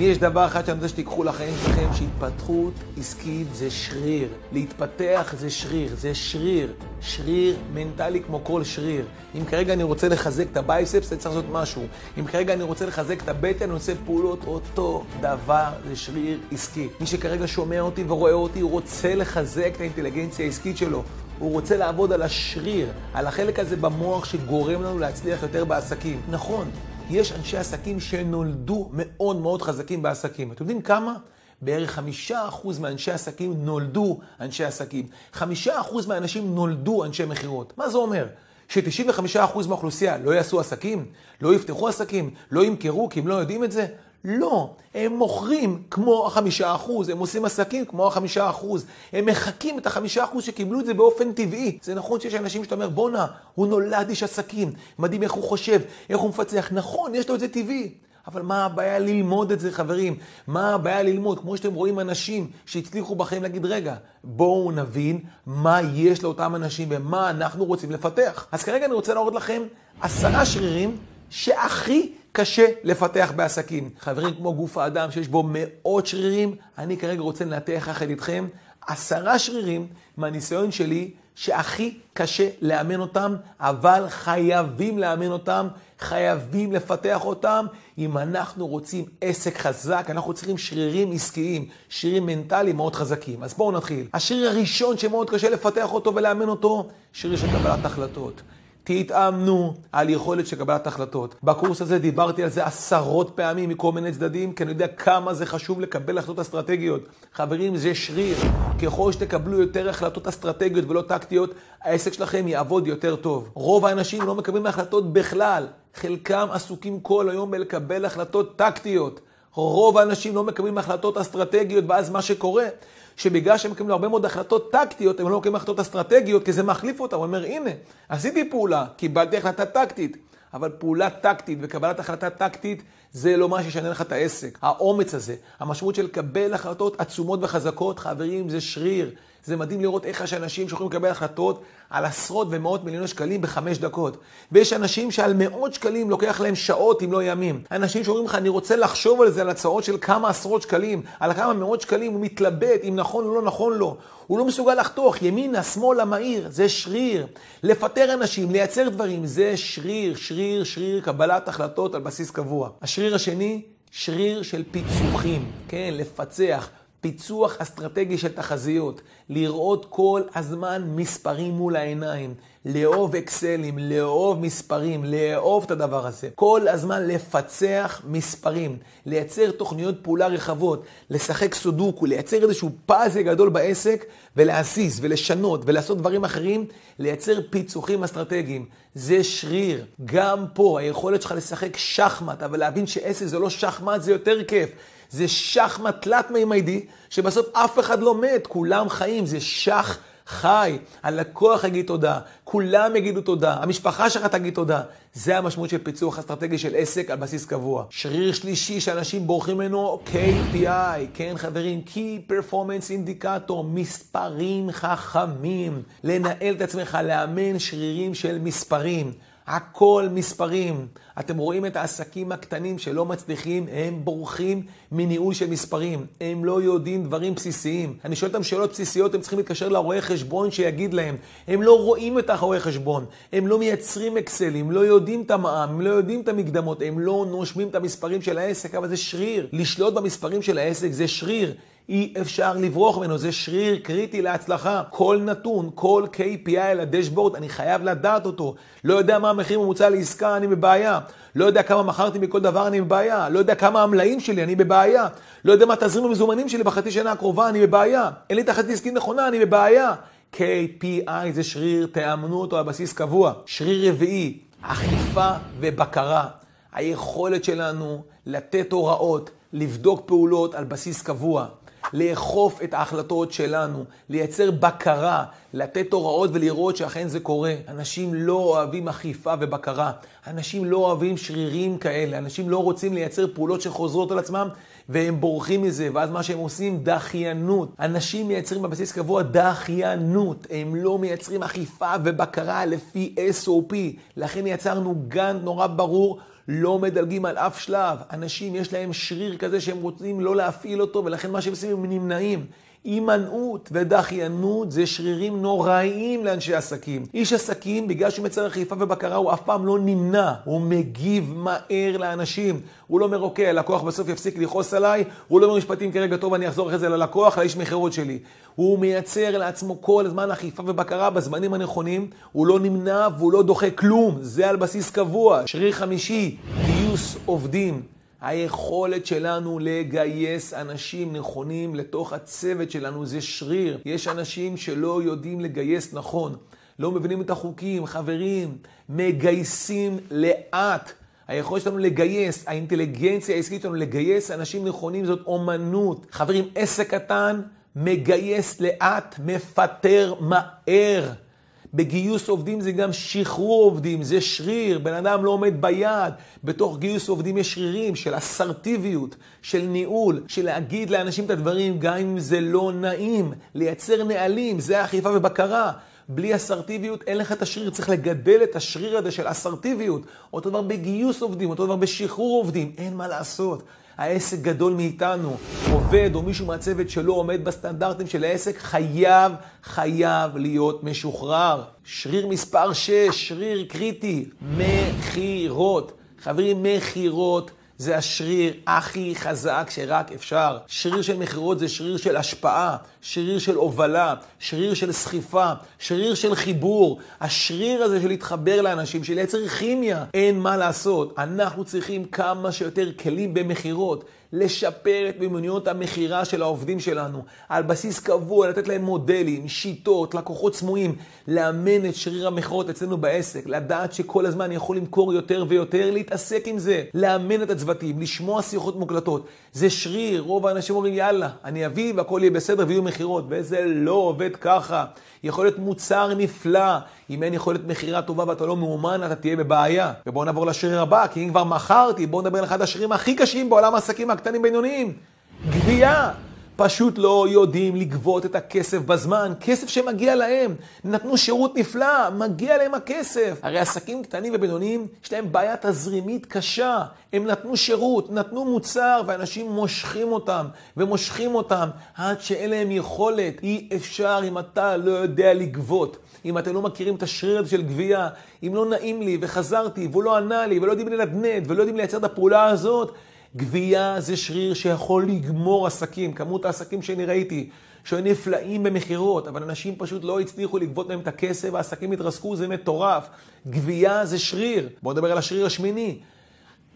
אם יש דבר אחד שאני רוצה שתיקחו לחיים שלכם, שהתפתחות עסקית זה שריר. להתפתח זה שריר, שריר מנטלי כמו כל שריר. אם כרגע אני רוצה לחזק את הבייספס, אני צריך לעשות משהו. אם כרגע אני רוצה לחזק את הבטן, אני עושה פעולות. אותו דבר זה שריר עסקי. מי שכרגע שומע אותי ורואה אותי, הוא רוצה לחזק את האינטליגנציה העסקית שלו. הוא רוצה לעבוד על השריר, על החלק הזה במוח שגורם לנו להצליח יותר בעסקים. נכון. יש אנשי עסקים שנולדו מאוד מאוד חזקים בעסקים. אתם יודעים כמה? בערך 5% מאנשי עסקים נולדו אנשי עסקים. 5% מהאנשים נולדו אנשי מכירות. מה זה אומר? ש95% מהאוכלוסייה לא יעשו עסקים? לא יפתחו עסקים? לא ימכרו כי הם לא יודעים את זה? לא, הם מוכרים כמו 5%, הם עושים עסקים כמו 5%, הם מחכים את 5% שקיבלו את זה באופן טבעי. זה נכון שיש אנשים שאתה אומר, בונה, הוא נולד איש עסקים, מדהים איך הוא חושב, איך הוא מפצח, נכון, יש לו את זה טבעי. אבל מה הבעיה ללמוד את זה, חברים? מה הבעיה ללמוד? כמו שאתם רואים אנשים שהצליחו בחיים להגיד, רגע, בואו נבין מה יש לאותם אנשים ומה אנחנו רוצים לפתח. אז כרגע אני רוצה להראות לכם 10 שרירים שהכי קשה לפתח בעסקים. חברים, כמו גוף האדם שיש בו מאות שרירים, אני כרגע רוצה לנתח אחד איתכם 10 שרירים מהניסיון שלי שהכי קשה לאמן אותם, אבל חייבים לאמן אותם, חייבים לפתח אותם. אם אנחנו רוצים עסק חזק, אנחנו צריכים שרירים עסקיים, שרירים מנטליים מאוד חזקים. אז בואו נתחיל. השריר הראשון שמאוד קשה לפתח אותו ולאמן אותו, שריר של קבלת החלטות. תתאמנו על יכולת של קבלת החלטות. בקורס הזה דיברתי על זה 10 פעמים מכל מיני צדדים, כי אני יודע כמה זה חשוב לקבל החלטות אסטרטגיות. חברים, זה שריר. ככל שתקבלו יותר החלטות אסטרטגיות ולא טקטיות, העסק שלכם יעבוד יותר טוב. רוב האנשים לא מקבלים החלטות בכלל. חלקם עסוקים כל היום בלקבל החלטות טקטיות. רוב האנשים לא מקבלים החלטות אסטרטגיות, ואז מה שקורה, שבגלל שהם מקבלים הרבה מאוד החלטות טקטיות, הם לא מקבלים החלטות אסטרטגיות, כי זה מחליף אותם. הוא אומר, הנה, עשיתי פעולה, קיבלתי החלטה טקטית. אבל פעולה טקטית וקבלת החלטה טקטית, זה לא מה שישנה לך את העסק. האומץ הזה, המשמעות של קבל החלטות עצומות וחזקות, חברים, זה שריר. זה מדהים לראות איך יש אנשים שיכולים לקבל החלטות על עשרות ומאות מיליון שקלים ב5 דקות. ויש אנשים שעל מאות שקלים לוקח להם שעות אם לא ימים. אנשים שאומרים לך, אני רוצה לחשוב על זה, על הצעות של כמה עשרות שקלים, על כמה מאות שקלים, הוא מתלבט אם נכון או לא נכון לו. הוא לא מסוגל לחתוך, ימינה, שמאלה, מהיר, זה שריר. לפטר אנשים, לייצר דברים, זה שריר, שריר, שריר, קבלת החלטות על בסיס קבוע. השריר השני, שריר של פיצוחים, כן, לפצח. פיצוח אסטרטגי של תחזיות, לראות כל הזמן מספרים מול העיניים, לאהוב אקסלים, לאהוב מספרים, לאהוב את הדבר הזה. כל הזמן לפצח מספרים, לייצר תוכניות פעולה רחבות, לשחק סודוקו, לייצר איזשהו פאזל גדול בעסק, ולהסיס ולשנות ולעשות דברים אחרים, לייצר פיצוחים אסטרטגיים. זה שריר. גם פה היכולת שלך לשחק שחמט, אבל להבין שעסק זה לא שחמט, זה יותר כיף. זה שחמט תלת מימדי, שבסוף אף אחד לא מת, כולם חיים, זה שח חי. הלקוח יגיד תודה, כולם יגידו תודה, המשפחה שלך תגיד תודה. זה המשמעות של פיצוח אסטרטגי של עסק על בסיס קבוע. שריר שלישי שאנשים בורחים ממנו, KPI, כן חברים, Key Performance Indicator, מספרים חכמים. לנהל את עצמך, לאמן שרירים של מספרים. הכל מספרים. אתם רואים את העסקים הקטנים שלא מצליחים, הם בורחים מניהול של מספרים. הם לא יודעים דברים בסיסיים. אני שואל אותם שאלות בסיסיות, הם צריכים להתקשר לרואה חשבון שיגיד להם. הם לא רואים את הרואה חשבון. הם לא מייצרים אקסלים, הם לא יודעים את המע"מ, הם לא יודעים את המקדמות, הם לא נושמים את המספרים של העסק, אבל זה שריר. לשלוט במספרים של העסק זה שריר. אי אפשר לברוח ממנו, זה שריר קריטי להצלחה. כל נתון, כל KPI על הדשבורד, אני חייב לדעת אותו. לא יודע מה המחיר ממוצע לעסקה, אני בבעיה. לא יודע כמה מכרתי מכל דבר, אני בבעיה. לא יודע כמה המלאים שלי, אני בבעיה. לא יודע מה תזרים המזומנים שלי בחצי שנה הקרובה, אני בבעיה. אין לי תחזית עסקית נכונה, אני בבעיה. KPI זה שריר, תאמנו אותו על בסיס קבוע. שריר רביעי, אכיפה ובקרה. היכולת שלנו לתת הוראות, לבדוק פעולות על בסיס קבוע. לאכוף את ההחלטות שלנו, לייצר בקרה, לתת הוראות ולראות שאכן זה קורה. אנשים לא אוהבים אכיפה ובקרה. אנשים לא אוהבים שרירים כאלה. אנשים לא רוצים לייצר פעולות שחוזרות על עצמם, והם בורחים מזה. ואז מה שהם עושים, דחיינות. אנשים מייצרים בבסיס קבוע דחיינות. הם לא מייצרים אכיפה ובקרה לפי SOP. לכן יצרנו גאנט נורא ברור. לא מדלגים על אף שלב. אנשים יש להם שריר כזה שהם רוצים לא להפעיל אותו, ולכן מה שהם עושים הם נמנעים. אימנעות ודחיינות זה שרירים נוראיים לאנשי עסקים. איש עסקים, בגלל שהוא מצריך אכיפה ובקרה, הוא אף פעם לא נמנע. הוא מגיב מהר לאנשים. הוא לא מרוקע, הלקוח בסוף יפסיק לכעוס עליי, הוא לא אומר משפטים כרגע, טוב, אני אחזור אחרי זה ללקוח, לאיש מכירות שלי. הוא מייצר לעצמו כל הזמן אכיפה ובקרה בזמנים הנכונים, הוא לא נמנע והוא לא דוחה כלום. זה על בסיס קבוע. שריר חמישי, גיוס עובדים. היכולת שלנו לגייס אנשים נכונים לתוך הצוות שלנו זה שריר. יש אנשים שלא יודעים לגייס נכון, לא מבינים את החוקים, חברים, מגייסים לאט. היכולת שלנו לגייס, האינטליגנציה העסקית שלנו לגייס אנשים נכונים זאת אומנות. חברים, עסק קטן מגייס לאט, מפטר מהר. בגיוס עובדים זה גם שחרור עובדים, זה שריר, בן אדם לא עומד ביד. בתוך גיוס עובדים יש שרירים של אסרטיביות, של ניהול, של להגיד לאנשים את הדברים גם אם זה לא נעים, לייצר נעלים, זה האכיפה ובקרה. בלי אסרטיביות אין לך את השריר, צריך לגדל את השריר הזה של אסרטיביות. אותו דבר בגיוס עובדים, אותו דבר בשחרור עובדים, אין מה לעשות. העסק גדול מאיתנו, עובד או מישהו מהצוות שלא עומד בסטנדרטים של העסק, חייב להיות משוחרר. שריר מספר 6, שריר קריטי, מחירות. חברים, מחירות זה השריר הכי חזק שרק אפשר. שריר של מחירות זה שריר של השפעה, שריר של הובלה, שריר של סחיפה, שריר של חיבור. השריר הזה של להתחבר לאנשים, של לייצר כימיה. אין מה לעשות. אנחנו צריכים כמה שיותר כלים במחירות. לשפר את מיומנויות המכירה של העובדים שלנו. על בסיס קבוע, לתת להם מודלים, שיטות, לקוחות סמויים. לאמן את שריר המכירות אצלנו בעסק. לדעת שכל הזמן אני יכול למכור יותר ויותר, להתעסק עם זה. לאמן את הצוותים, לשמוע שיחות מוקלטות. זה שריר, רוב האנשים אומרים, יאללה, אני אביא והכל יהיה בסדר ויהיו מכירות. וזה לא עובד ככה. יכול להיות מוצר נפלא. אם אין יכולת מכירה טובה ואתה לא מאומן, אתה תהיה בבעיה. ובואו נעבור לשריר הבא, כי אם כבר מכרתי, בואו נדבר על אחד השרירים הכי קשים בעולם העסקים הקטנים בינוניים. גבייה. פשוט לא יודעים לגבות את הכסף בזמן. כסף שמגיע להם. נתנו שירות נפלא, מגיע להם הכסף. הרי עסקים קטנים ובינוניים, יש להם בעיה תזרימית קשה. הם נתנו שירות, נתנו מוצר, ואנשים מושכים אותם, עד שאין להם יכולת. אי אפשר אם אתה לא יודע לגבות. אם אתם לא מכירים את השריר של גבייה, אם לא נעים לי וחזרתי ולא ענה לי ולא יודעים לנדנד ולא יודעים לייצר את הפעולה הזאת, גבייה זה שריר שיכול לגמור עסקים. כמות העסקים שאני ראיתי, שנפלאים במחירות, אבל אנשים פשוט לא הצליחו לגבות מהם את הכסף, והעסקים התרסקו, זה מטורף. גבייה זה שריר. בואו נדבר על השריר השמיני.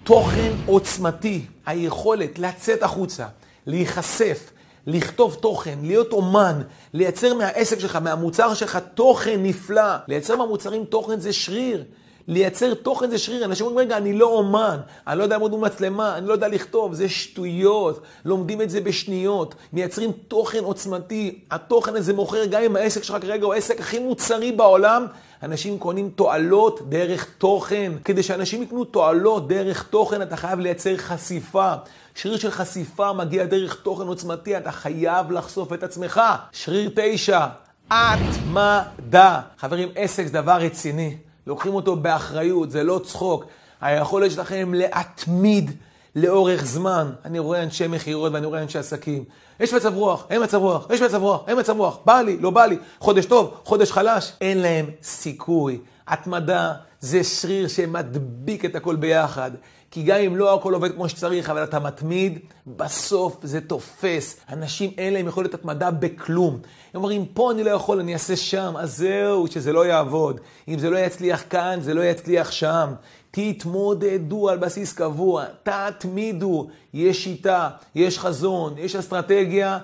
תוכן עוצמתי, היכולת לצאת החוצה, להיחשף, לכתוב תוכן, להיות אומן, לייצר מהעסק שלך, מהמוצר שלך, תוכן נפלא. לייצר מהמוצרים תוכן זה שריר. לייצר תוכן זה שריר. אנשים אומרים, רגע, אני לא אומן, אני לא יודע לעמוד במצלמה, אני לא יודע לכתוב, זה שטויות, לומדים את זה בשניות, מייצרים תוכן עוצמתי, התוכן הזה מוכר גם אם העסק שלך כרגע הוא העסק הכי מוצרי בעולם, אנשים קונים תועלות דרך תוכן. כדי שאנשים יקנו תועלות דרך תוכן, אתה חייב לייצר חשיפה. שריר של חשיפה מגיע דרך תוכן עוצמתי, אתה חייב לחשוף את עצמך. שריר 9, התמדה. חברים, עסק זה דבר רציני. לוקחים אותו באחריות, זה לא צחוק. היכולת שלכם להתמיד לאורך זמן. אני רואה אנשי מחירות ואני רואה אנשי עסקים. יש מצב רוח, אין מצב רוח, יש מצב רוח, אין מצב רוח. בא לי, לא בא לי, חודש טוב, חודש חלש. אין להם סיכוי. התמדה זה שריר שמדביק את הכל ביחד. כי גם אם לא הכל עובד כמו שצריך, אבל אתה מתמיד, בסוף זה תופס. אנשים אין להם יכולת התמדה בכלום. הם אומרים, פה אני לא יכול, אני אעשה שם, אז זהו, שזה לא יעבוד. אם זה לא יצליח כאן, זה לא יצליח שם. תתמודדו על בסיס קבוע, תתמידו. יש שיטה, יש חזון, יש אסטרטגיה.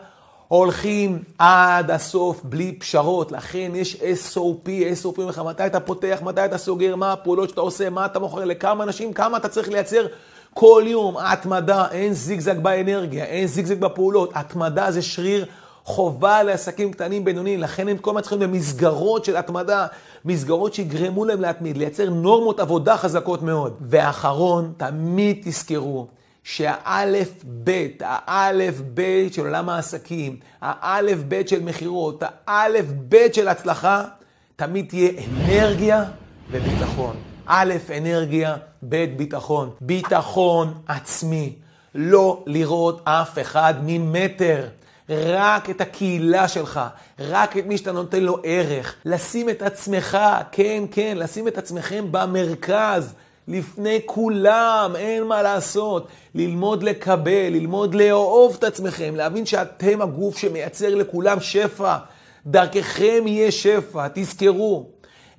הולכים עד הסוף בלי פשרות, לכן יש SOP לך, מתי אתה פותח, מתי אתה סוגר, מה הפעולות שאתה עושה, מה אתה מוכר לכמה אנשים, כמה אתה צריך לייצר כל יום. התמדה, אין זיגזג באנרגיה, אין זיגזג בפעולות. התמדה זה שריר חובה לעסקים קטנים בינוניים, לכן הם כל מה צריכים במסגרות של התמדה, מסגרות שיגרמו להם להתמיד, לייצר נורמות עבודה חזקות מאוד. ואחרון, תמיד תזכרו, שהאלף בית, האלף בית של עולם העסקים, האלף בית של מחירות, האלף בית של הצלחה, תמיד תהיה אנרגיה וביטחון. א', אנרגיה, ב', ביטחון. ביטחון עצמי. לא לראות אף אחד ממטר. רק את הקהילה שלך, רק את מי שאתה נותן לו ערך. לשים את עצמך, כן, לשים את עצמכם במרכז. לפני כולם, אין מה לעשות. ללמוד לקבל, ללמוד לאהוב את עצמכם, להבין שאתם הגוף שמייצר לכולם שפע. דרככם יהיה שפע, תזכרו.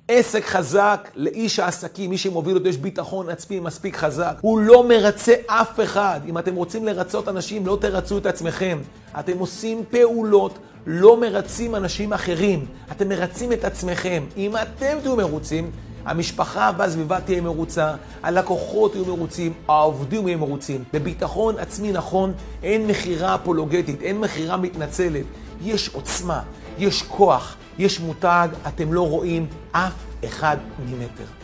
עסק חזק, לאיש העסקים, מי שמוביל אותו יש ביטחון עצמי מספיק חזק. הוא לא מרצה אף אחד. אם אתם רוצים לרצות אנשים, לא תרצו את עצמכם. אתם עושים פעולות, לא מרצים אנשים אחרים. אתם מרצים את עצמכם. אם אתם תהיו מרוצים, המשפחה והסביבה תהיה מרוצה, הלקוחות יהיו מרוצים, העובדים יהיו מרוצים. בביטחון עצמי נכון, אין מחירה אפולוגטית, אין מחירה מתנצלת. יש עוצמה, יש כוח, יש מותג, אתם לא רואים אף אחד ממטר.